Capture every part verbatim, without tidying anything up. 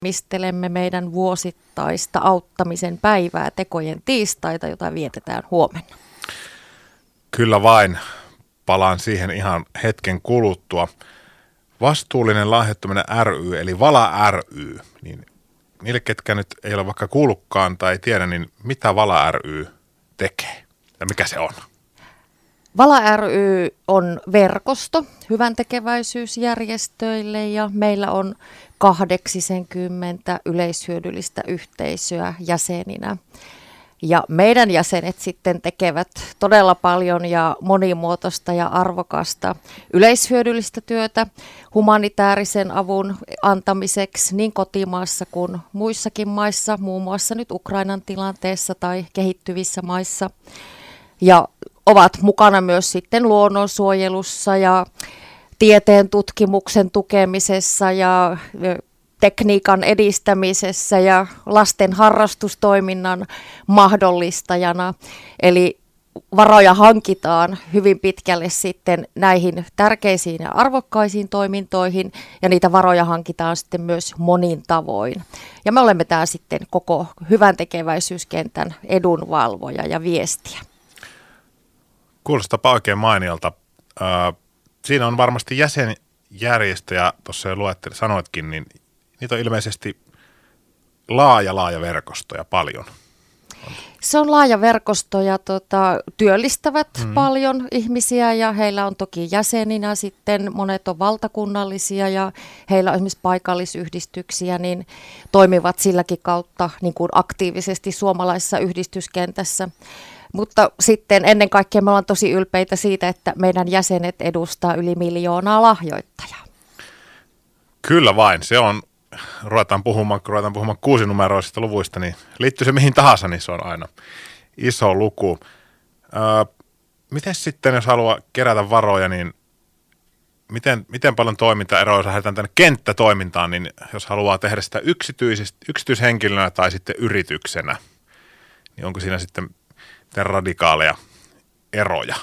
Mistelemme meidän vuosittaista auttamisen päivää tekojen tiistaita, jota vietetään huomenna. Kyllä vain. Palaan siihen ihan hetken kuluttua. Vastuullinen lahjoittaminen ry, eli Vala ry, niin niille, ketkä nyt ei ole vaikka kuullutkaan tai tiedä, niin mitä Vala ry tekee ja mikä se on? Vala ry on verkosto hyväntekeväisyysjärjestöille ja meillä on kahdeksankymmentä yleishyödyllistä yhteisöä jäseninä. Ja meidän jäsenet sitten tekevät todella paljon ja monimuotoista ja arvokasta yleishyödyllistä työtä humanitaarisen avun antamiseksi niin kotimaassa kuin muissakin maissa, muun muassa nyt Ukrainan tilanteessa tai kehittyvissä maissa. Ja ovat mukana myös sitten luonnonsuojelussa ja tieteen tutkimuksen tukemisessa ja tekniikan edistämisessä ja lasten harrastustoiminnan mahdollistajana. Eli varoja hankitaan hyvin pitkälle sitten näihin tärkeisiin ja arvokkaisiin toimintoihin ja niitä varoja hankitaan sitten myös monin tavoin. Ja me olemme tää sitten koko hyväntekeväisyyskentän edunvalvoja ja viestiä. Kuulostapa oikein mainiolta. Äh, siinä on varmasti jäsenjärjestöjä, tuossa jo luette, sanoitkin, niin niitä on ilmeisesti laaja, laaja verkosto ja paljon. Se on laaja verkosto ja tota, työllistävät mm. paljon ihmisiä ja heillä on toki jäseninä sitten, monet on valtakunnallisia ja heillä on esimerkiksi paikallisyhdistyksiä, niin toimivat silläkin kautta niin kuin aktiivisesti suomalaisessa yhdistyskentässä. Mutta sitten ennen kaikkea me ollaan tosi ylpeitä siitä, että meidän jäsenet edustaa yli miljoonaa lahjoittajaa. Kyllä vain, se on, ruvetaan puhumaan, kun ruvetaan puhumaan kuusinumeroisista luvuista, niin liittyy se mihin tahansa, niin se on aina iso luku. Öö, miten sitten, jos haluaa kerätä varoja, niin miten, miten paljon toimintaeroja, jos lähdetään tänne kenttätoimintaan, niin jos haluaa tehdä sitä yksityishenkilönä tai sitten yrityksenä, niin onko siinä sitten radikaaleja eroja?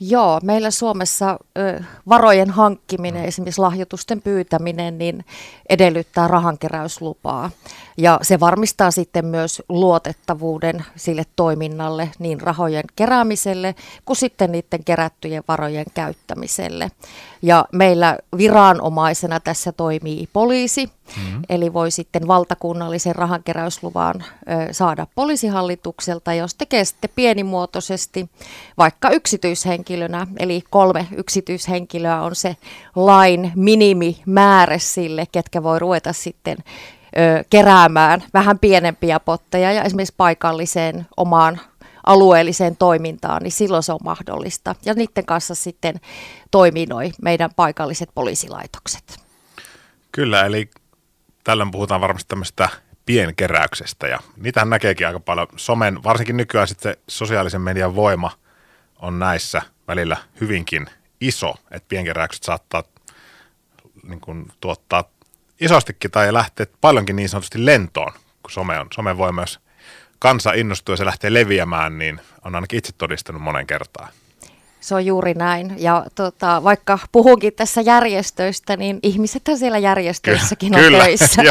Joo, meillä Suomessa ö, varojen hankkiminen, mm. esimerkiksi lahjoitusten pyytäminen, niin edellyttää rahankeräyslupaa. Ja se varmistaa sitten myös luotettavuuden sille toiminnalle, niin rahojen keräämiselle kuin sitten niiden kerättyjen varojen käyttämiselle. Ja meillä viranomaisena tässä toimii poliisi, mm-hmm. eli voi sitten valtakunnallisen rahankeräysluvan ö, saada poliisihallitukselta, jos tekee sitten pienimuotoisesti vaikka yksityishenkilöä. Eli kolme yksityishenkilöä on se lain minimimäärä sille, ketkä voi ruveta sitten ö, keräämään vähän pienempiä potteja ja esimerkiksi paikalliseen omaan alueelliseen toimintaan, niin silloin se on mahdollista. Ja niiden kanssa sitten toiminoi meidän paikalliset poliisilaitokset. Kyllä, eli tällöin puhutaan varmasti tämmöistä pienkeräyksestä ja niitähän näkeekin aika paljon. Somen, varsinkin nykyään sitten sosiaalisen median voima on näissä välillä hyvinkin iso, että pienkeräykset saattaa niin kuin, tuottaa isostikin tai lähteä paljonkin niin sanotusti lentoon, kun some on. Some voi myös, kansa innostuu ja se lähtee leviämään, niin on ainakin itse todistanut monen kertaan. Se on juuri näin. Ja tota, vaikka puhunkin tässä järjestöistä, niin ihmisethän siellä järjestöissäkin Ky- on kyllä, töissä.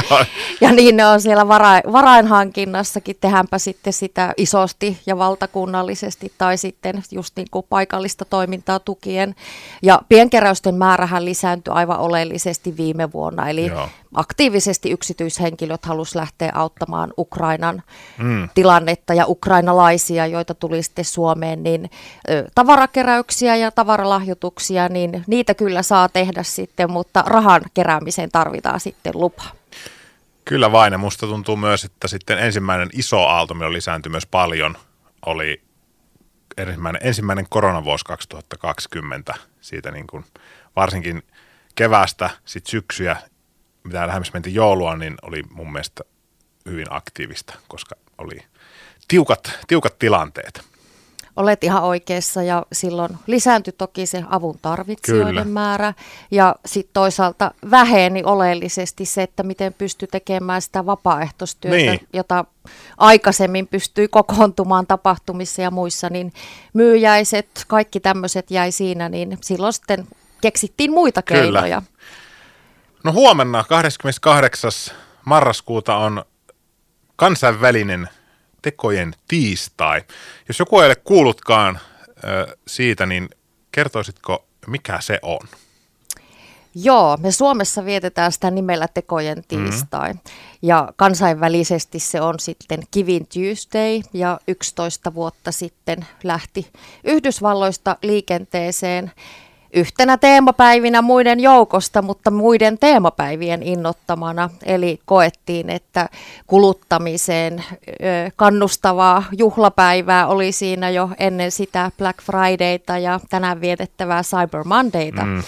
Ja niin ne on siellä vara- varainhankinnassakin, tehdäänpä sitten sitä isosti ja valtakunnallisesti tai sitten just niin kuin paikallista toimintaa tukien. Ja pienkeräysten määrähän lisääntyi aivan oleellisesti viime vuonna, eli Joo. aktiivisesti yksityishenkilöt halusivat lähteä auttamaan Ukrainan mm. tilannetta ja ukrainalaisia, joita tuli sitten Suomeen, niin tavarakeräyksiä ja tavaralahjoituksia, niin niitä kyllä saa tehdä sitten, mutta rahan keräämiseen tarvitaan sitten lupa. Kyllä vain, ja musta tuntuu myös, että sitten ensimmäinen iso aalto, millä lisääntyi myös paljon, oli ensimmäinen, ensimmäinen koronavuosi kaksituhattakaksikymmentä, siitä niin kuin varsinkin keväästä sitten syksyä, mitä lähemmäs mentiin joulua, niin oli mun mielestä hyvin aktiivista, koska oli tiukat, tiukat tilanteet. Olet ihan oikeassa ja silloin lisääntyi toki se avun tarvitsijoiden Kyllä. määrä ja sitten toisaalta väheni oleellisesti se, että miten pystyy tekemään sitä vapaaehtoistyötä, niin. jota aikaisemmin pystyy kokoontumaan tapahtumissa ja muissa, niin myyjäiset, kaikki tämmöiset jäi siinä, niin silloin sitten keksittiin muita Kyllä. keinoja. No huomenna kahdeskymmeneskahdeksas marraskuuta on kansainvälinen tekojen tiistai. Jos joku ei ole kuullutkaan siitä, niin kertoisitko, mikä se on? Joo, me Suomessa vietetään sitä nimellä tekojen tiistai. Mm-hmm. Ja kansainvälisesti se on sitten Giving Tuesday, ja yksitoista vuotta sitten lähti Yhdysvalloista liikenteeseen yhtenä teemapäivinä muiden joukosta, mutta muiden teemapäivien innoittamana. Eli koettiin, että kuluttamiseen kannustavaa juhlapäivää oli siinä jo ennen sitä Black Fridayta ja tänään vietettävää Cyber Mondayta. Mm.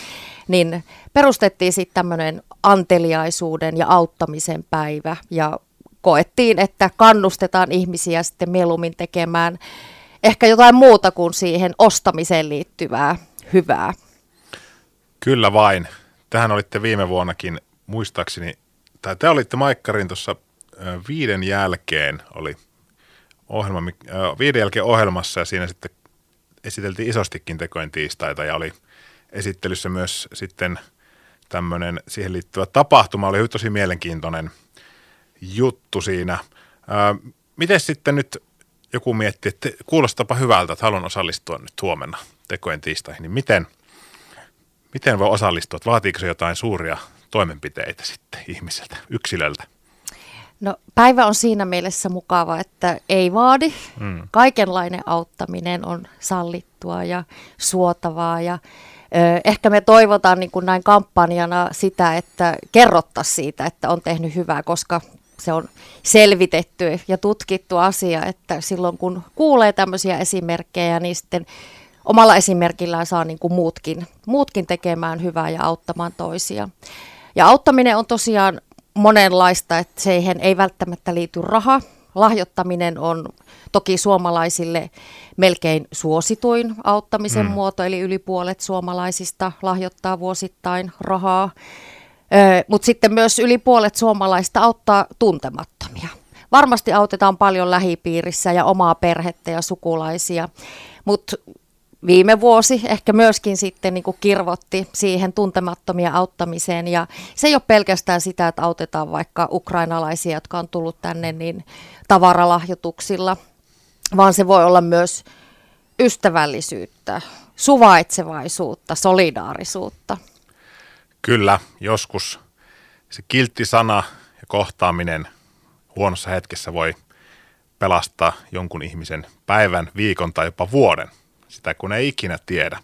Niin perustettiin sitten tämmöinen anteliaisuuden ja auttamisen päivä ja koettiin, että kannustetaan ihmisiä sitten mieluummin tekemään ehkä jotain muuta kuin siihen ostamiseen liittyvää hyvää. Kyllä vain. Tähän olitte viime vuonnakin muistaakseni, tai te olitte Maikkarin tuossa viiden jälkeen oli ohjelma, viiden jälkeen ohjelmassa ja siinä sitten esiteltiin isostikin tekojen tiistaita ja oli esittelyssä myös sitten tämmöinen siihen liittyvä tapahtuma, oli tosi mielenkiintoinen juttu siinä. Miten sitten nyt joku miettii, että kuulostapa hyvältä, että haluan osallistua nyt huomenna tekojen tiistaihin, niin miten, miten voi osallistua? Vaatiiko se jotain suuria toimenpiteitä sitten ihmiseltä, yksilöltä? No päivä on siinä mielessä mukava, että ei vaadi. Mm. Kaikenlainen auttaminen on sallittua ja suotavaa ja ehkä me toivotaan niin kuin näin kampanjana sitä, että kerrottaisiin siitä, että on tehnyt hyvää, koska se on selvitetty ja tutkittu asia, että silloin kun kuulee tämmöisiä esimerkkejä, niin sitten omalla esimerkillään saa niin kuin muutkin, muutkin tekemään hyvää ja auttamaan toisia. Ja auttaminen on tosiaan monenlaista, että siihen ei välttämättä liity raha. Lahjoittaminen on toki suomalaisille melkein suosituin auttamisen mm. muoto, eli yli puolet suomalaisista lahjoittaa vuosittain rahaa, öö, mutta sitten myös yli puolet suomalaista auttaa tuntemattomia. Varmasti autetaan paljon lähipiirissä ja omaa perhettä ja sukulaisia, mutta viime vuosi ehkä myöskin sitten niin kuin kirvotti siihen tuntemattomien auttamiseen ja se ei ole pelkästään sitä, että autetaan vaikka ukrainalaisia, jotka on tullut tänne niin tavaralahjoituksilla, vaan se voi olla myös ystävällisyyttä, suvaitsevaisuutta, solidaarisuutta. Kyllä, joskus se kiltti sana ja kohtaaminen huonossa hetkessä voi pelastaa jonkun ihmisen päivän, viikon tai jopa vuoden. Sitä kun ei ikinä tiedä.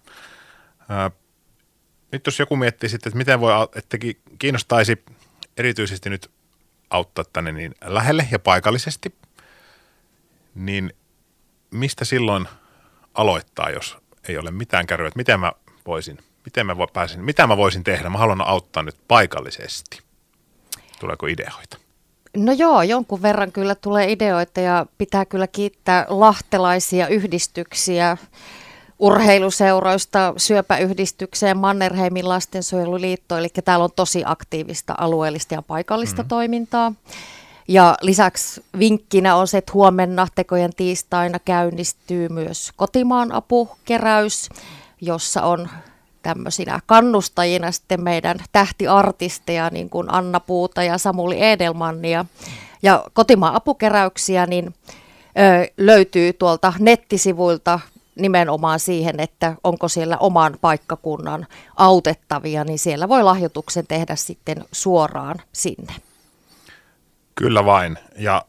Ää, nyt jos joku miettii sitten, että miten voi, että kiinnostaisi erityisesti nyt auttaa tänne niin lähelle ja paikallisesti, niin mistä silloin aloittaa, jos ei ole mitään kärryä? Että miten mä voisin, miten mä pääsin, mitä mä voisin tehdä? Mä haluan auttaa nyt paikallisesti. Tuleeko ideoita? No joo, jonkun verran kyllä tulee ideoita ja pitää kyllä kiittää lahtelaisia yhdistyksiä, urheiluseuroista, syöpäyhdistykseen, Mannerheimin lastensuojeluliitto, eli täällä on tosi aktiivista alueellista ja paikallista mm-hmm. toimintaa. Ja lisäksi vinkkinä on se, että huomenna tekojen tiistaina käynnistyy myös kotimaan apukeräys, jossa on tämmöisinä kannustajina sitten meidän tähtiartisteja, niin kuin Anna Puuta ja Samuli Edelmannia. Ja kotimaan apukeräyksiä niin, ö, löytyy tuolta nettisivuilta nimenomaan siihen, että onko siellä oman paikkakunnan autettavia, niin siellä voi lahjoituksen tehdä sitten suoraan sinne. Kyllä vain. Ja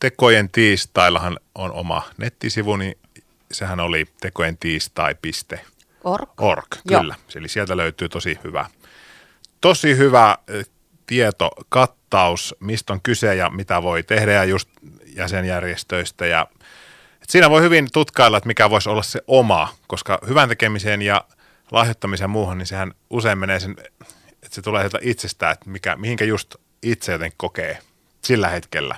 tekojen tiistaillahan on oma nettisivu, niin sehän oli tekojentiistai piste fi. Org. Org, kyllä. Joo. Eli sieltä löytyy tosi hyvä, tosi hyvä tietokattaus, mistä on kyse ja mitä voi tehdä ja just jäsenjärjestöistä. Ja, siinä voi hyvin tutkailla, että mikä voisi olla se oma, koska hyvän tekemiseen ja lahjoittamiseen muuhun, niin sehän usein menee sen, että se tulee sieltä itsestään, että mikä, mihinkä just itse jotenkin kokee sillä hetkellä.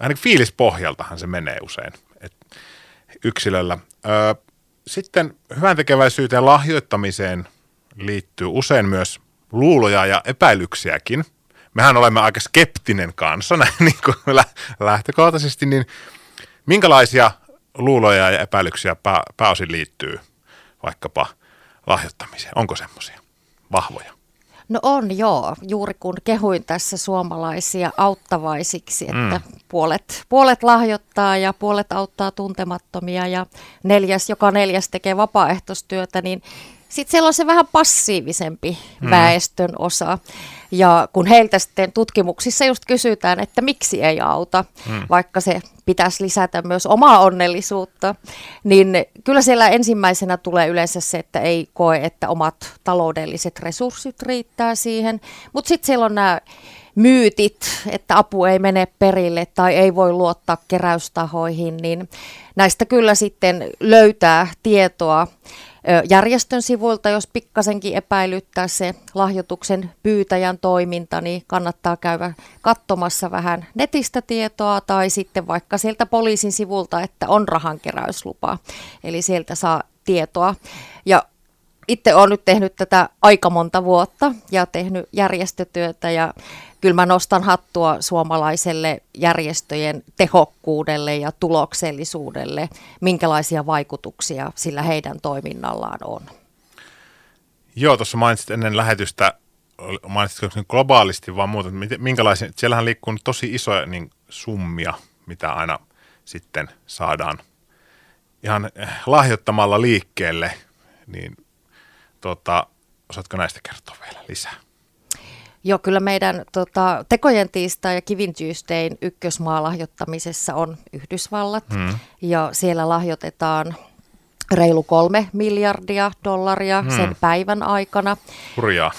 Vähän niin fiilispohjaltahan se menee usein että yksilöllä. Öö, Sitten hyvän tekeväisyyteen lahjoittamiseen liittyy usein myös luuloja ja epäilyksiäkin. Mehän olemme aika skeptinen kansa näin niin kuin lähtökohtaisesti, niin minkälaisia luuloja ja epäilyksiä pää, pääosin liittyy vaikkapa lahjoittamiseen? Onko semmoisia vahvoja? No on joo, juuri kun kehuin tässä suomalaisia auttavaisiksi, että mm. puolet, puolet lahjoittaa ja puolet auttaa tuntemattomia ja neljäs, joka neljäs tekee vapaaehtoistyötä, niin sitten siellä on se vähän passiivisempi mm. väestön osa. Ja kun heiltä sitten tutkimuksissa just kysytään, että miksi ei auta, mm. vaikka se pitäisi lisätä myös omaa onnellisuutta, niin kyllä siellä ensimmäisenä tulee yleensä se, että ei koe, että omat taloudelliset resurssit riittää siihen. Mutta sitten siellä on nämä myytit, että apu ei mene perille tai ei voi luottaa keräystahoihin, niin näistä kyllä sitten löytää tietoa järjestön sivuilta, jos pikkasenkin epäilyttää se lahjoituksen pyytäjän toiminta, niin kannattaa käydä katsomassa vähän netistä tietoa tai sitten vaikka sieltä poliisin sivulta, että on rahankeräyslupa. Eli sieltä saa tietoa. Ja itse olen nyt tehnyt tätä aika monta vuotta ja tehnyt järjestötyötä ja kyllä mä nostan hattua suomalaiselle järjestöjen tehokkuudelle ja tuloksellisuudelle, minkälaisia vaikutuksia sillä heidän toiminnallaan on. Joo, tuossa mainitsit ennen lähetystä, mainitsitko globaalisti vaan muuta, minkälaisia, siellähän liikkuu tosi isoja niin summia, mitä aina sitten saadaan ihan lahjoittamalla liikkeelle, niin tota, osaatko näistä kertoa vielä lisää? Joo, kyllä meidän tota, tekojen tiistai ja Giving Tuesdayn ykkösmaalahjoittamisessa on Yhdysvallat mm. ja siellä lahjoitetaan reilu kolme miljardia dollaria mm. sen päivän aikana. Hurjaa.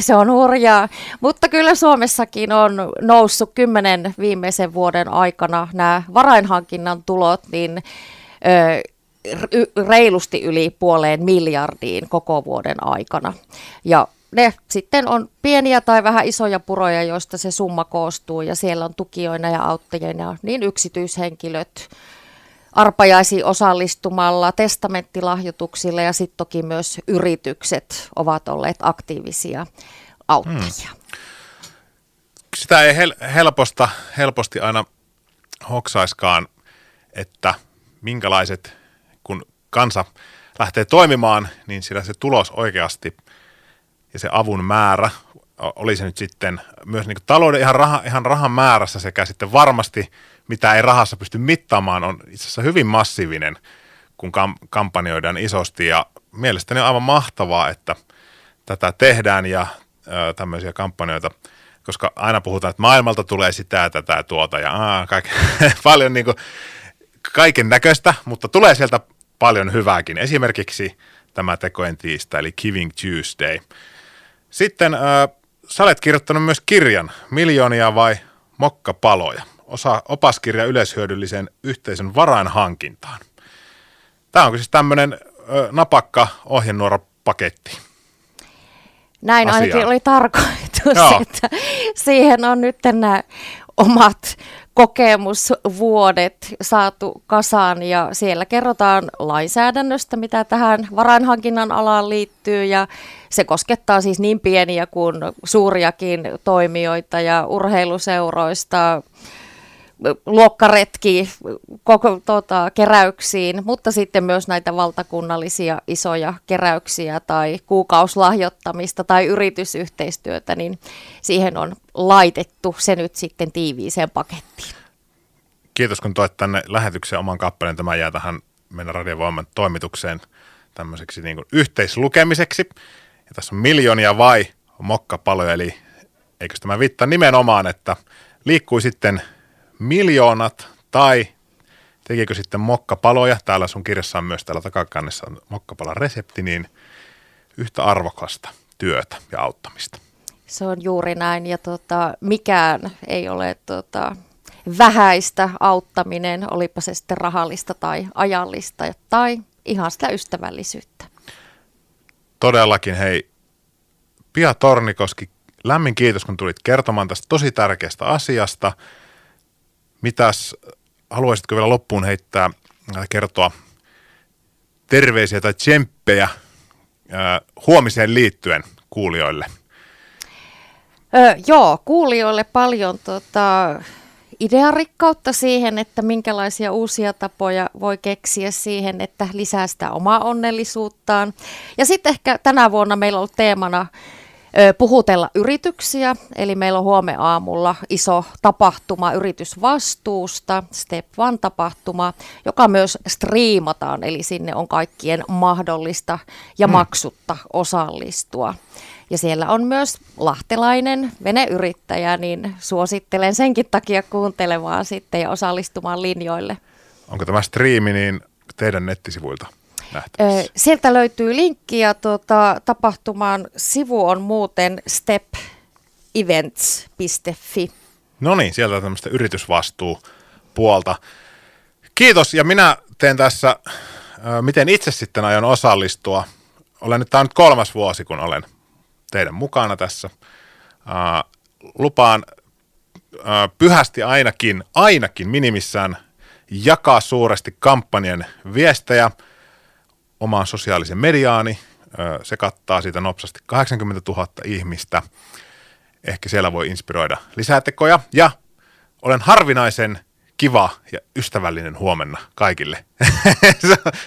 Se on hurjaa, mutta kyllä Suomessakin on noussut kymmenen viimeisen vuoden aikana nämä varainhankinnan tulot, niin Öö, reilusti yli puoleen miljardiin koko vuoden aikana. Ja ne sitten on pieniä tai vähän isoja puroja, joista se summa koostuu, ja siellä on tukijoina ja auttajina niin yksityishenkilöt arpajaisiin osallistumalla, testamenttilahjoituksilla, ja sitten toki myös yritykset ovat olleet aktiivisia auttajia. Hmm. Sitä ei hel- helposta, helposti aina hoksaiskaan, että minkälaiset kun kansa lähtee toimimaan, niin sillä se tulos oikeasti ja se avun määrä, oli se nyt sitten myös niin kuin talouden ihan, raha, ihan rahan määrässä sekä sitten varmasti, mitä ei rahassa pysty mittaamaan, on itse asiassa hyvin massiivinen, kun kam- kampanjoidaan isosti. Ja mielestäni on aivan mahtavaa, että tätä tehdään ja ö, tämmöisiä kampanjoita, koska aina puhutaan, että maailmalta tulee sitä, tätä, tuota ja aah, kaik- paljon niin kuin kaiken näköistä, mutta tulee sieltä paljon hyvääkin. Esimerkiksi tämä tekojen tiistai, eli Giving Tuesday. Sitten äh, sä olet kirjoittanut myös kirjan, Miljoonia vai mokkapaloja, osa opaskirja yleishyödyllisen yhteisön varainhankintaan. Tämä on siis tämmöinen äh, napakka ohjenuorapaketti. Näin asiaan. Ainakin oli tarkoitus, joo, että siihen on nyt nämä omat kokemusvuodet saatu kasaan ja siellä kerrotaan lainsäädännöstä, mitä tähän varainhankinnan alaan liittyy ja se koskettaa siis niin pieniä kuin suuriakin toimijoita ja urheiluseuroista luokkaretki koko, tota, keräyksiin, mutta sitten myös näitä valtakunnallisia isoja keräyksiä tai kuukausilahjoittamista tai yritysyhteistyötä, niin siihen on laitettu se nyt sitten tiiviiseen pakettiin. Kiitos kun toit tänne lähetykseen oman kappaleen. Tämä jää tähän meidän Radio Voiman toimitukseen tämmöiseksi niin kuin yhteislukemiseksi. Ja tässä on miljoonia vai mokkapaloja, eli eikö tämä viittaa nimenomaan, että liikkui sitten miljoonat tai tekikö sitten mokkapaloja, täällä sun kirjassa on myös täällä takakannessa mokkapalan resepti, niin yhtä arvokasta työtä ja auttamista. Se on juuri näin ja tota, mikään ei ole tota, vähäistä auttaminen, olipa se sitten rahallista tai ajallista tai ihan sitä ystävällisyyttä. Todellakin hei, Pia Tornikoski, lämmin kiitos kun tulit kertomaan tästä tosi tärkeästä asiasta. Mitäs, haluaisitko vielä loppuun heittää, kertoa terveisiä tai tsemppejä ää, huomiseen liittyen kuulijoille? Öö, joo, kuulijoille paljon tota, idearikkautta siihen, että minkälaisia uusia tapoja voi keksiä siihen, että lisää sitä omaa onnellisuuttaan. Ja sitten ehkä tänä vuonna meillä on ollut teemana puhutella yrityksiä. Eli meillä on huomenna aamulla iso tapahtuma yritysvastuusta, Step One -tapahtuma, joka myös striimataan, eli sinne on kaikkien mahdollista ja maksutta osallistua. Ja siellä on myös lahtelainen veneyrittäjä, niin suosittelen senkin takia kuuntelemaan sitten ja osallistumaan linjoille. Onko tämä striimi niin teidän nettisivuilta nähtävissä? Sieltä löytyy linkki ja tuota, tapahtumaan sivu on muuten step events piste fi. No niin, sieltä on tämmöistä yritysvastuupuolta. Kiitos, ja minä teen tässä, miten itse sitten aion osallistua. Olen nyt, tämä on nyt kolmas vuosi, kun olen teidän mukana tässä. Lupaan pyhästi ainakin, ainakin minimissään jakaa suuresti kampanjan viestejä omaan sosiaalisen mediaani. Se kattaa siitä nopsasti kahdeksankymmentätuhatta ihmistä. Ehkä siellä voi inspiroida lisää tekoja. Ja olen harvinaisen kiva ja ystävällinen huomenna kaikille.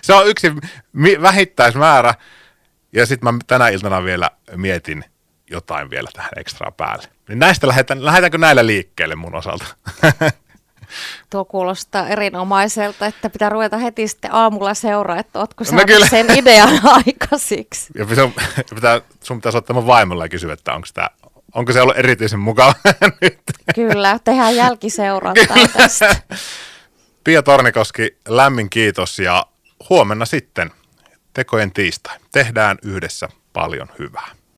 Se on yksi vähittäismäärä. Ja sitten mä tänä iltana vielä mietin jotain vielä tähän ekstraa päälle. Niin näistä lähetän, lähetäänkö näillä liikkeelle mun osalta? Tuo kuulostaa erinomaiselta, että pitää ruveta heti sitten aamulla seuraa, että ootko no saanut sen idean aikaisiksi. Ja pitää, sun pitäisi ottaa mun vaimolla ja kysyä, että onko, tää, onko se ollut erityisen mukava nyt. Kyllä, tehdään jälkiseurantaa tästä. Pia Tornikoski, lämmin kiitos ja huomenna sitten Tekojen tiistai. Tehdään yhdessä paljon hyvää.